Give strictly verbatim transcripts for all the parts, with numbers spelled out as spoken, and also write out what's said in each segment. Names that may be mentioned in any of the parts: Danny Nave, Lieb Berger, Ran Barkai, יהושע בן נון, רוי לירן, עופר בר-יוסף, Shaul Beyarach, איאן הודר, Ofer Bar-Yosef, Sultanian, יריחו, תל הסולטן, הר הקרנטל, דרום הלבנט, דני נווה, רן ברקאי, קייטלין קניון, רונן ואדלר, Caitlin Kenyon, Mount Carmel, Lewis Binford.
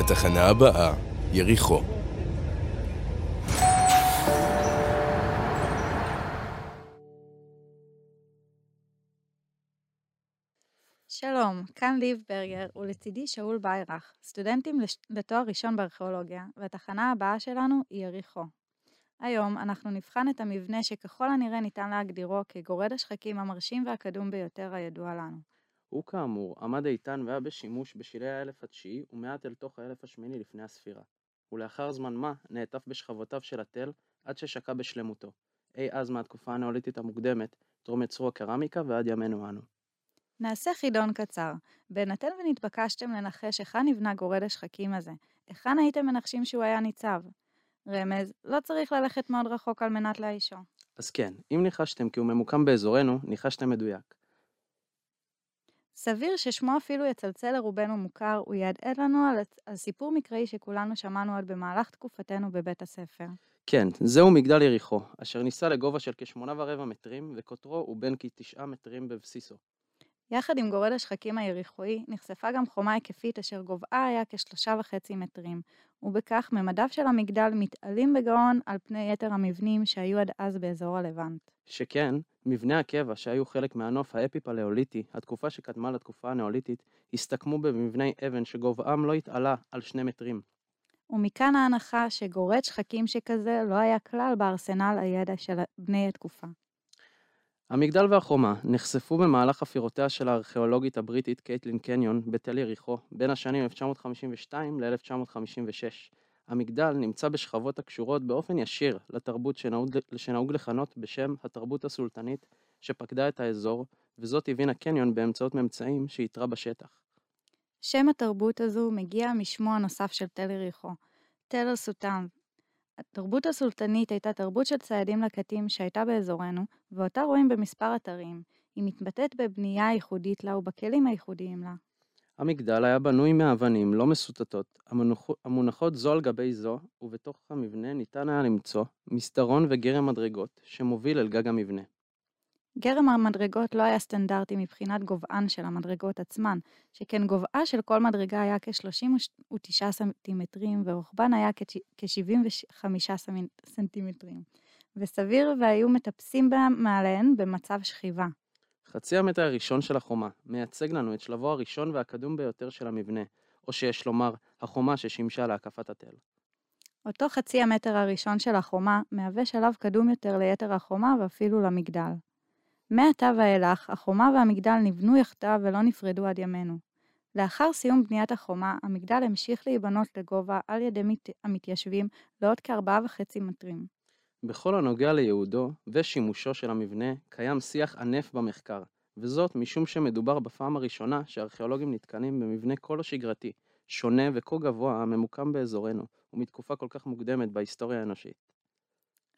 התחנה הבאה, יריחו. שלום, כאן ליב ברגר ולצידי שאול ביירח, סטודנטים לתואר ראשון בארכיאולוגיה, והתחנה הבאה שלנו היא יריחו. היום אנחנו נבחן את המבנה שככל הנראה ניתן להגדירו כגורד השחקים המרשים והקדום ביותר הידוע לנו. הוא כאמור עמד איתן והיה בשימוש בשלהי האלף התשיעי ומעט אל תוך האלף השמיני לפני הספירה, ולאחר זמן מה נעטף בשכבותיו של התל עד ששקע בשלמותו, אי אז מהתקופה הנאוליתית המוקדמת, טרום יצרו הקרמיקה ועד ימינו אנו. נעשה חידון קצר. בהינתן ונתבקשתם לנחש היכן נבנה גורד השחקים הזה, היכן הייתם מנחשים שהוא היה ניצב? רמז, לא צריך ללכת מאוד רחוק על מנת לאישו. אז כן, אם ניחשתם כי הוא ממוקם באזורנו, ניחשתם מדויק. סביר ששמו אפילו יצלצל לרובנו מוכר, הוא ידעד לנו על, על סיפור מקראי שכולנו שמענו עוד במהלך תקופתנו בבית הספר. כן, זהו מגדל יריחו, אשר ניסה לגובה של כשמונה ורבע מטרים, וכותרו הוא בין כתשעה מטרים בבסיסו. יחד עם גורד השחקים היריחוי, נחשפה גם חומה היקפית אשר גובהה היה כשלושה וחצי מטרים, ובכך ממדיו של המגדל מתעלים בגאון על פני יתר המבנים שהיו עד אז באזור הלבנט. שכן, מבנה הקבע שהיו חלק מהנוף האפי-פלאוליטי, התקופה שקדמה לתקופה הנאוליתית, הסתכמו במבני אבן שגובהם לא התעלה על שני מטרים. ומכאן ההנחה שגורד שחקים שכזה לא היה כלל בארסנל הידע של בני התקופה. המגדל והחומה נחשפו במהלך חפירותיה של הארכיאולוגית הבריטית קייטלין קניון בתל יריחו בין השנים אלף תשע מאות חמישים ושתיים ל-אלף תשע מאות חמישים ושש. המגדל נמצא בשכבות הקשורות באופן ישיר לתרבות שנהוג, שנהוג לכנות בשם התרבות הסולטנית שפקדה את האזור, וזאת הבינה קניון באמצעות ממצאים שיתרה בשטח. שם התרבות הזו מגיע משמו הנוסף של תל יריחו, תל הסולטן. התרבות הסולטנית הייתה תרבות של ציידים לקטים שהייתה באזורנו, ואותה רואים במספר אתרים. היא מתבטאת בבנייה הייחודית לה ובכלים הייחודיים לה. המגדל היה בנוי מאבנים לא מסוטטות, המונחות זו על גבי זו, ובתוך המבנה ניתן היה למצוא מסדרון וגרם מדרגות שמוביל אל גג המבנה. גרם המדרגות לא היה סטנדרטי מבחינת גובען של המדרגות עצמן, שכן גובעה של כל מדרגה היה כ-שלושים ותשעה סנטימטרים, ורוחבן היה כ-שבעים וחמישה סנטימטרים, וסביר והיו מטפסים מעליהן במצב שכיבה. חצי המטר הראשון של החומה מייצג לנו את שלבו הראשון והקדום ביותר של המבנה, או שיש לומר, החומה ששימשה להקפת התל. אותו חצי המטר הראשון של החומה מהווה שלב קדום יותר ליתר החומה ואפילו למגדל. מעתה ואילך, החומה והמגדל נבנו יחדיו ולא נפרדו עד ימינו. לאחר סיום בניית החומה, המגדל המשיך להיבנות לגובה על ידי המתיישבים לעוד כארבעה וחצי מטרים. בכל הנוגע לייעודו ושימושו של המבנה, קיים שיח ענף במחקר, וזאת משום שמדובר בפעם הראשונה שארכיאולוגים נתקנים במבנה כל השגרתי, שונה וכה גבוה הממוקם באזורנו, ומתקופה כל כך מוקדמת בהיסטוריה האנושית.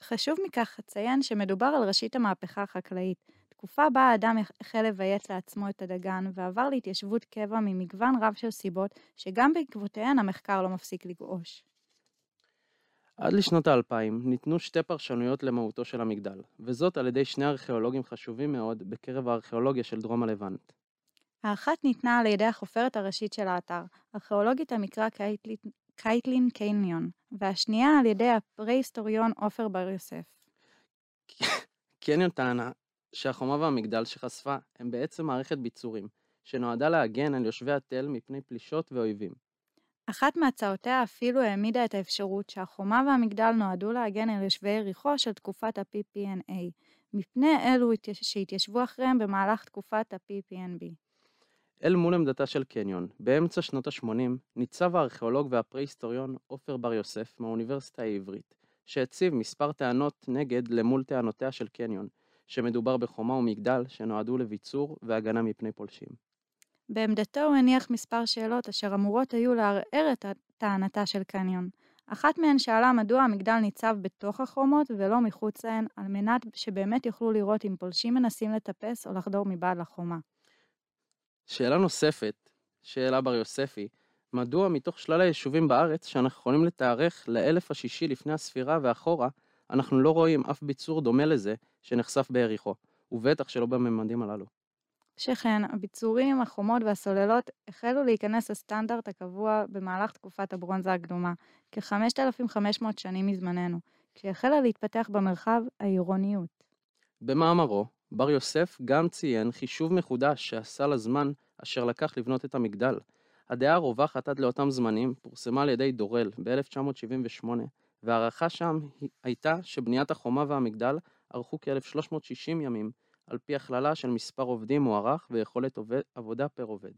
חשוב מכך לציין שמדובר על ראשית המהפכה החקלאית, תקופה בה האדם החל לביית לעצמו את הדגן ועבר להתיישבות קבע ממגוון רב של סיבות שגם בעקבותיהן המחקר לא מפסיק לגעוש. עד לשנות ה-אלפיים ניתנו שתי פרשנויות למהותו של המגדל, וזאת על ידי שני ארכיאולוגים חשובים מאוד בקרב הארכיאולוגיה של דרום הלבנט. האחת ניתנה על ידי החופרת הראשית של האתר, ארכיאולוגית המקרא קייטלית, קייטלין קניון, והשנייה על ידי הפרה-היסטוריון עופר בר-יוסף. קניון טענה שהחומה והמגדל שחשפה הם בעצם מערכת ביצורים, שנועדה להגן על יושבי התל מפני פלישות ואויבים. אחת מהצעותיה אפילו העמידה את האפשרות שהחומה והמגדל נועדו להגן על יושבי יריחו של תקופת ה-פי פי אן איי, מפני אלו שהתיישבו אחריהם במהלך תקופת ה-פי פי אן בי. אל מול עמדתה של קניון, באמצע שנות ה-שמונים, ניצב הארכיאולוג והפרה-היסטוריון עופר בר-יוסף מהאוניברסיטה העברית, שהציב מספר טענות נגד למול טענותיה של קניון, שמדובר בחומה ומגדל שנועדו לביצור והגנה מפני פולשים. בעמדתו הוא הניח מספר שאלות אשר אמורות היו לערער את טענתה של קניון. אחת מהן שאלה מדוע המגדל ניצב בתוך החומות ולא מחוץ להן, על מנת שבאמת יוכלו לראות אם פולשים מנסים לטפס או לחדור מבעד לחומה. שאלה נוספת, שאלה בר יוספי, מדוע מתוך שלל היישובים בארץ שאנחנו יכולים לתארך לאלף השישי לפני הספירה ואחורה, אנחנו לא רואים אף ביצור דומה לזה שנחשף ביריחו, ובטח שלא בממדים הללו. שכן הביצורים, החומות והסוללות החלו להיכנס לסטנדרט הקבוע במהלך תקופת הברונזה הקדומה, כ-חמשת אלפים וחמש מאות שנים מזמננו, כשהחלה להתפתח במרחב העירוניות. במאמרו, בר יוסף גם ציין חישוב מחודש שעשה לזמן אשר לקח לבנות את המגדל. הדעה הרווחת עד לאותם זמנים פורסמה על ידי דורל ב-אלף תשע מאות שבעים ושמונה, והערכה שם הייתה שבניית החומה והמגדל ערכו כ-אלף שלוש מאות ושישים ימים, על פי הכללה של מספר עובדים מוערך ויכולת עובד, עבודה פר עובד.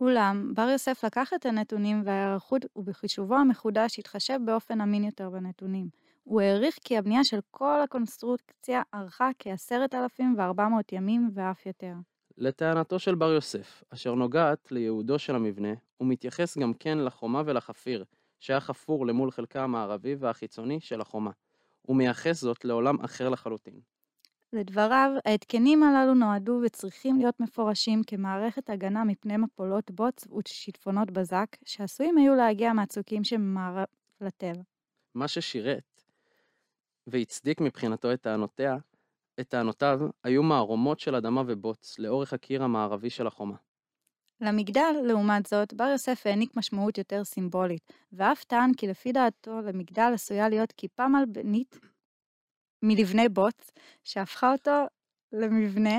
אולם, בר יוסף לקח את הנתונים והערכות ובחישובו המחודש התחשב באופן אמין יותר בנתונים. הוא העריך כי הבנייה של כל הקונסטרוקציה ערכה כ-עשרת אלפים וארבע מאות ימים ואף יותר. לטענתו של בר יוסף, אשר נוגעת ליהודו של המבנה, הוא מתייחס גם כן לחומה ולחפיר, שהיה חפור למול חלקה המערבי והחיצוני של החומה. הוא מייחס זאת לעולם אחר לחלוטין. לדבריו, ההתקנים הללו נועדו וצריכים להיות מפורשים כמערכת הגנה מפני מפולות בוץ ושיטפונות בזק, שעשויים היו להגיע מהצוקים שממערב לתל. מה ששירת והצדיק מבחינתו את טענותיה, את טענותיו היו מערומות של אדמה ובוץ לאורך הקיר המערבי של החומה. למגדל, לעומת זאת, בר יוסף העניק משמעות יותר סימבולית, ואף טען כי לפי דעתו למגדל עשויה להיות כיפה מלבנית מלבני בוץ, שהפכה אותו למבנה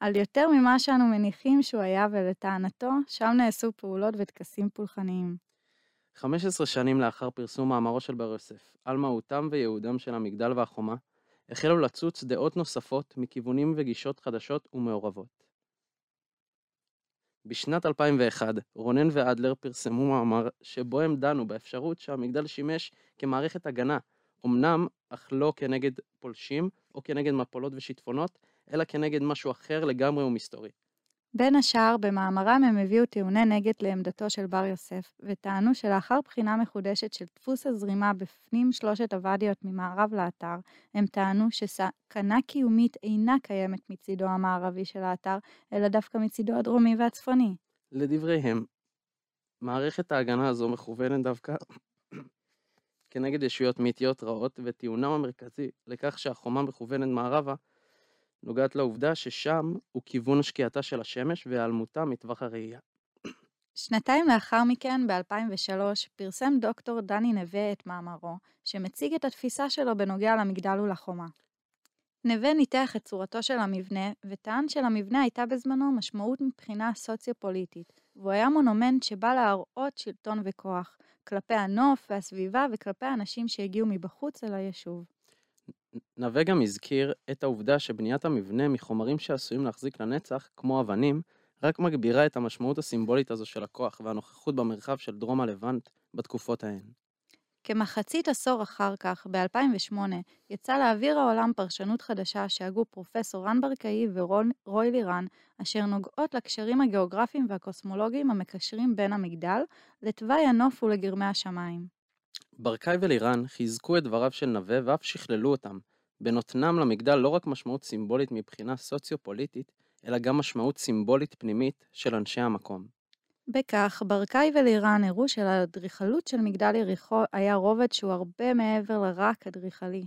על יותר ממה שאנו מניחים שהוא היה, ולטענתו שם נעשו פעולות וטקסים פולחניים. חמש עשרה שנים לאחר פרסום מאמרו של בר יוסף על מהותם ויהודם של המגדל והחומה, החלו לצוץ דעות נוספות מכיוונים וגישות חדשות ומעורבות. בשנת אלפיים ואחת, רונן ואדלר פרסמו מאמר שבו הם דנו באפשרות שהמגדל שימש כמערכת הגנה, אמנם אך לא כנגד פולשים או כנגד מפולות ושיטפונות, אלא כנגד משהו אחר לגמרי ומסתורי. בין השאר, במאמרם הם הביאו טיעוני נגד לעמדתו של בר יוסף, וטענו שלאחר בחינה מחודשת של דפוס הזרימה בפנים שלושת הוואדיות ממערב לאתר, הם טענו שסכנה קיומית אינה קיימת מצידו המערבי של האתר, אלא דווקא מצידו הדרומי והצפוני. לדבריהם, מערכת ההגנה הזו מכוונת דווקא כנגד ישויות מיתיות רעות, וטיעונם המרכזי לכך שהחומה מכוונת מערבה, נוגעת לעובדה ששם הוא כיוון שקיעתה של השמש והעלמותה מטווח הראייה. שנתיים לאחר מכן, ב-אלפיים ושלוש, פרסם דוקטור דני נווה את מאמרו, שמציג את התפיסה שלו בנוגע למגדל ולחומה. נווה ניתח את צורתו של המבנה, וטען שלמבנה הייתה בזמנו משמעות מבחינה סוציו-פוליטית, והוא היה מונומנט שבא להראות שלטון וכוח, כלפי הנוף והסביבה וכלפי האנשים שהגיעו מבחוץ אל היישוב. נווה גם הזכיר את העובדה שבניית המבנה מחומרים שעשויים להחזיק לנצח, כמו אבנים, רק מגבירה את המשמעות הסימבולית הזו של הכוח והנוכחות במרחב של דרום הלבנט בתקופות ההן. כמחצית עשור אחר כך, ב-אלפיים ושמונה, יצא לאוויר העולם פרשנות חדשה שהגו פרופסור רן ברקאי ורוי לירן, אשר נוגעות לקשרים הגיאוגרפיים והקוסמולוגיים המקשרים בין המגדל לתוואי הנוף ולגרמי השמיים. ברקאי ולירן חיזקו את דבריו של נווה ואף שכללו אותם, בנותנם למגדל לא רק משמעות סימבולית מבחינה סוציו-פוליטית, אלא גם משמעות סימבולית פנימית של אנשי המקום. בכך, ברקאי ולירן הראו שלאדריכלות של מגדל יריחו היה רובד שהוא הרבה מעבר לרק אדריכלי.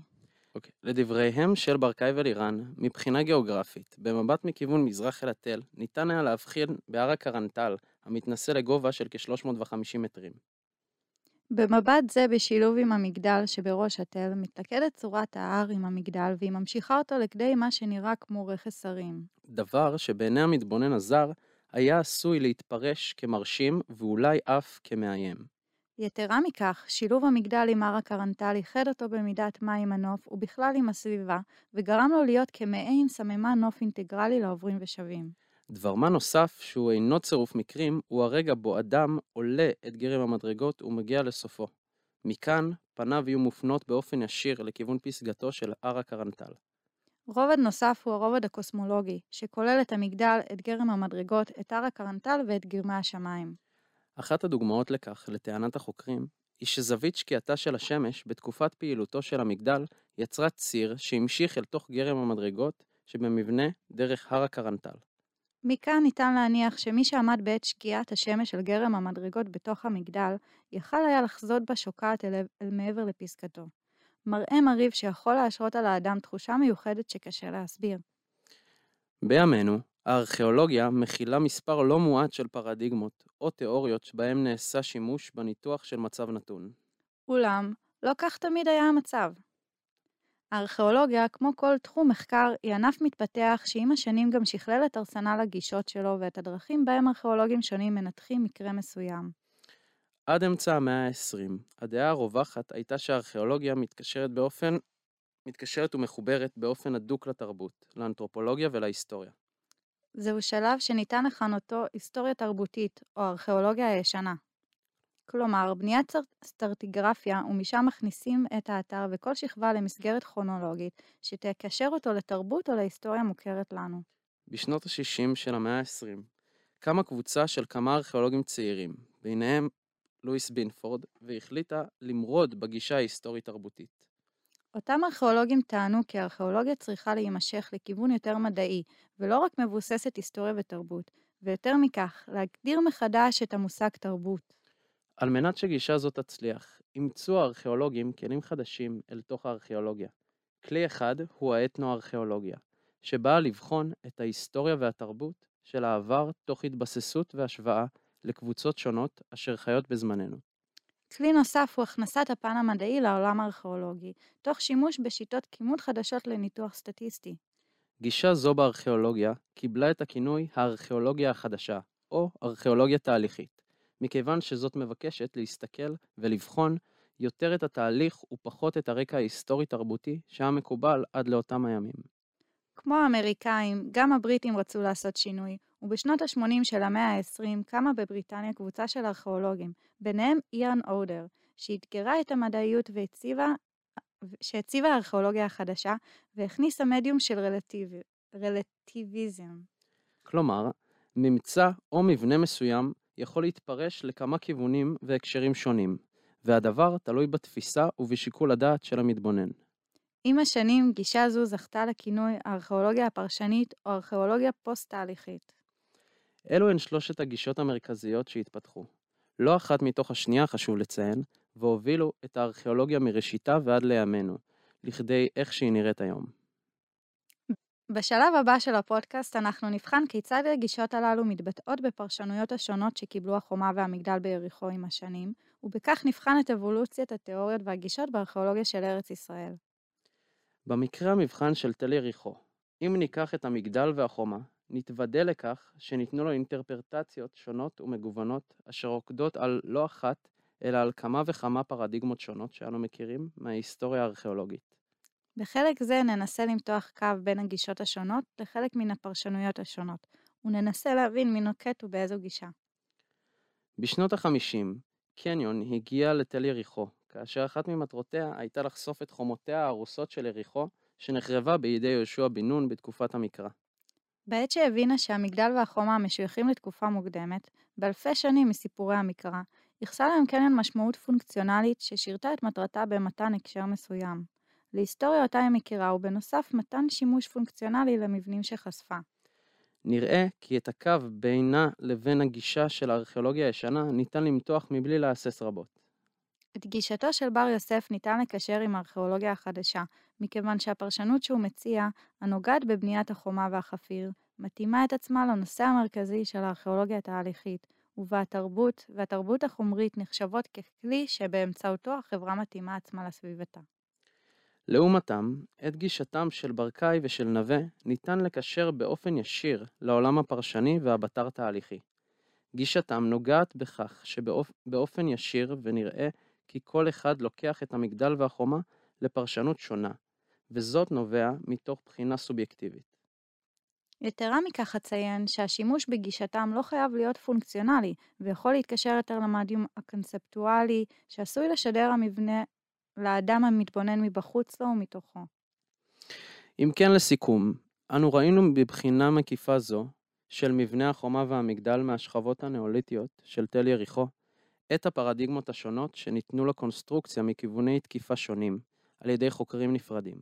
אוקיי, okay. לדבריהם של ברקאי ולירן, מבחינה גיאוגרפית, במבט מכיוון מזרח אל התל, ניתן היה להבחין בהר הקרנטל, המתנסה לגובה של כ-שלוש מאות וחמישים מטרים. במבט זה, בשילוב עם המגדל שבראש התל, מתלכדת צורת ההר עם המגדל, והיא ממשיכה אותו לכדי מה שנראה כמו רכס הרים. דבר שבעיני המתבונן הזר היה עשוי להתפרש כמרשים ואולי אף כמאיים. יתרה מכך, שילוב המגדל עם הר הקרנטל יחד אותו במידת מים הנוף ובכלל עם הסביבה, וגרם לו להיות כמעין סממן נוף אינטגרלי לעוברים ושבים. דבר מה נוסף שהוא אינו צירוף מקרים, הוא הרגע בו אדם עולה את גרם המדרגות ומגיע לסופו. מכאן פניו יהיו מופנות באופן ישיר לכיוון פסגתו של הר הקרנטל. רובד נוסף הוא הרובד הקוסמולוגי, שכולל את המגדל, את גרם המדרגות, את הר הקרנטל ואת גרמי השמיים. אחת הדוגמאות לכך, לטענת החוקרים, היא שזווית שקיעתה של השמש בתקופת פעילותו של המגדל יצרה ציר שהמשיך אל תוך גרם המדרגות שבמבנה דרך הר הקרנטל. מכאן ניתן להניח שמי שעמד בעת שקיעת השמש על גרם המדרגות בתוך המגדל, יכל היה לחזות בה שוקעת אל, אל מעבר לפסקתו. מראה מריב שיכול להשרות על האדם תחושה מיוחדת שקשה להסביר. בימינו, הארכיאולוגיה מכילה מספר לא מועט של פרדיגמות או תיאוריות שבהם נעשה שימוש בניתוח של מצב נתון. אולם, לא כך תמיד היה המצב. הארכיאולוגיה, כמו כל תחום מחקר, היא ענף מתפתח שעם השנים גם שכלל את ארסנל הגישות שלו ואת הדרכים בהם ארכיאולוגים שונים מנתחים מקרה מסוים. עד אמצע המאה ה-עשרים, הדעה הרווחת הייתה שהארכיאולוגיה מתקשרת באופן, מתקשרת ומחוברת באופן הדוק לתרבות, לאנתרופולוגיה ולהיסטוריה. זהו שלב שניתן לכנותו היסטוריה תרבותית או ארכיאולוגיה הישנה. כלומר, בניית סטרטיגרפיה ומשם מכניסים את האתר וכל שכבה למסגרת כרונולוגית שתקשר אותו לתרבות או להיסטוריה מוכרת לנו. בשנות ה-שישים של המאה ה-עשרים, קמה קבוצה של כמה ארכיאולוגים צעירים, ביניהם לואיס בינפורד, והחליטה למרוד בגישה ההיסטורית תרבותית. אותם ארכיאולוגים טענו כי הארכיאולוגיה צריכה להימשך לכיוון יותר מדעי, ולא רק מבוססת היסטוריה ותרבות, ויותר מכך, להגדיר מחדש את המושג תרבות. על מנת שגישה זאת תצליח, ימצאו הארכיאולוגים כלים חדשים אל תוך הארכיאולוגיה. כלי אחד הוא האתנו-ארכיאולוגיה, שבאה לבחון את ההיסטוריה והתרבות של העבר תוך התבססות והשוואה לקבוצות שונות אשר חיות בזמננו. כלי נוסף הוא הכנסת הפן המדעי לעולם הארכיאולוגי, תוך שימוש בשיטות כימוד חדשות לניתוח סטטיסטי. גישה זו בארכיאולוגיה קיבלה את הכינוי הארכיאולוגיה החדשה, או ארכיאולוגיה תהליכית, מכיוון שזאת מבקשת להסתכל ולבחון יותר את התהליך ופחות את הרקע ההיסטורי-תרבותי שהיה מקובל עד לאותם הימים. כמו האמריקאים, גם הבריטים רצו לעשות שינוי, ובשנות ה-שמונים של המאה ה-עשרים קמה בבריטניה קבוצה של ארכיאולוגים, ביניהם איאן הודר, שהתגרה את המדעיות והציבה, שהציבה הארכיאולוגיה החדשה, והכניסה מדיום של רלטיב, רלטיביזם. כלומר, ממצא או מבנה מסוים יכול להתפרש לכמה כיוונים והקשרים שונים, והדבר תלוי בתפיסה ובשיקול הדעת של המתבונן. עם השנים, גישה זו זכתה לכינוי הארכיאולוגיה הפרשנית או ארכיאולוגיה פוסט-תהליכית. אלו הן שלושת הגישות המרכזיות שהתפתחו. לא אחת מתוך השנייה חשוב לציין, והובילו את הארכיאולוגיה מראשיתה ועד לימינו, לכדי איך שהיא נראית היום. בשלב הבא של הפודקאסט אנחנו נבחן כיצד הגישות הללו מתבטאות בפרשנויות השונות שקיבלו החומה והמגדל ביריחו עם השנים, ובכך נבחן את אבולוציית התיאוריות והגישות בארכיאולוגיה של ארץ ישראל. במקרה המבחן של תל יריחו, אם ניקח את המגדל והחומה, נתוודא לכך שניתנו לו אינטרפרטציות שונות ומגוונות, אשר רוקדות על לא אחת, אלא על כמה וכמה פרדיגמות שונות שאנו מכירים מההיסטוריה הארכיאולוגית. בחלק זה ננסה למתוח קו בין הגישות השונות לחלק מן הפרשנויות השונות, וננסה להבין מי נוקט ובאיזו גישה. בשנות ה-חמישים, קניון הגיע לתל יריחו, כאשר אחת ממטרותיה הייתה לחשוף את חומותיה הארוסות של יריחו, שנחרבה בידי יהושע בן נון בתקופת המקרא. בעת שהבינה שהמגדל והחומה משויכים לתקופה מוקדמת, באלפי שנים מסיפורי המקרא, יחסה להם קניון משמעות פונקציונלית ששירתה את מטרתה במתן הקשר מסוים. להיסטוריה אותה היא מכירה ובנוסף מתן שימוש פונקציונלי למבנים שחשפה. נראה כי את הקו בינה לבין הגישה של הארכיאולוגיה הישנה ניתן למתוח מבלי להסס רבות. את גישתו של בר יוסף ניתן לקשר עם הארכיאולוגיה החדשה, מכיוון שהפרשנות שהוא מציע, הנוגעת בבניית החומה והחפיר, מתאימה את עצמה לנושא המרכזי של הארכיאולוגיה התהליכית, ובהתרבות והתרבות החומרית נחשבות ככלי שבאמצעותו החברה מתאימה עצמה לסביבתה. לעומתם, את גישתם של ברקאי ושל נווה ניתן לקשר באופן ישיר לעולם הפרשני והבתר תהליכי. גישתם נוגעת בכך שבאופ... באופן ישיר ונראה כי כל אחד לוקח את המגדל והחומה לפרשנות שונה, וזאת נובע מתוך בחינה סובייקטיבית. יתרה מכך אציין שהשימוש בגישתם לא חייב להיות פונקציונלי, ויכול להתקשר יותר למדיום הקונספטואלי שעשוי לשדר המבנה לאדם המתבונן מבחוץ לו ומתוכו. אם כן לסיכום, אנו ראינו בבחינה מקיפה זו של מבנה החומה והמגדל מהשכבות הנאוליתיות של תל יריחו, את הפרדיגמות השונות שניתנו לקונסטרוקציה מכיווני תקיפה שונים, על ידי חוקרים נפרדים.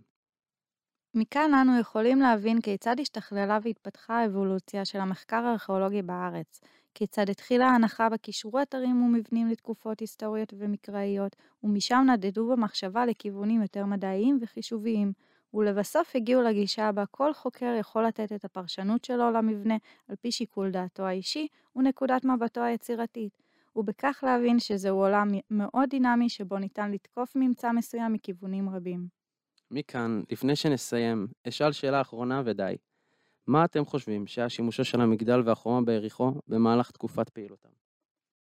מכאן אנו יכולים להבין כיצד השתכללה והתפתחה האבולוציה של המחקר הארכיאולוגי בארץ, כיצד התחילה ההנחה בקישור אתרים ומבנים לתקופות היסטוריות ומקראיות, ומשם נדדו במחשבה לכיוונים יותר מדעיים וחישוביים, ולבסוף הגיעו לגישה בה כל חוקר יכול לתת את הפרשנות שלו למבנה על פי שיקול דעתו האישי ונקודת מבטו היצירתית, ובכך להבין שזהו עולם מאוד דינמי שבו ניתן לתקוף ממצא מסוים מכיוונים רבים. מכאן, לפני שנסיים, אשאל שאלה אחרונה ודי. מה אתם חושבים שהשימושו של המגדל והחומה ביריחו במהלך תקופת פעילותם?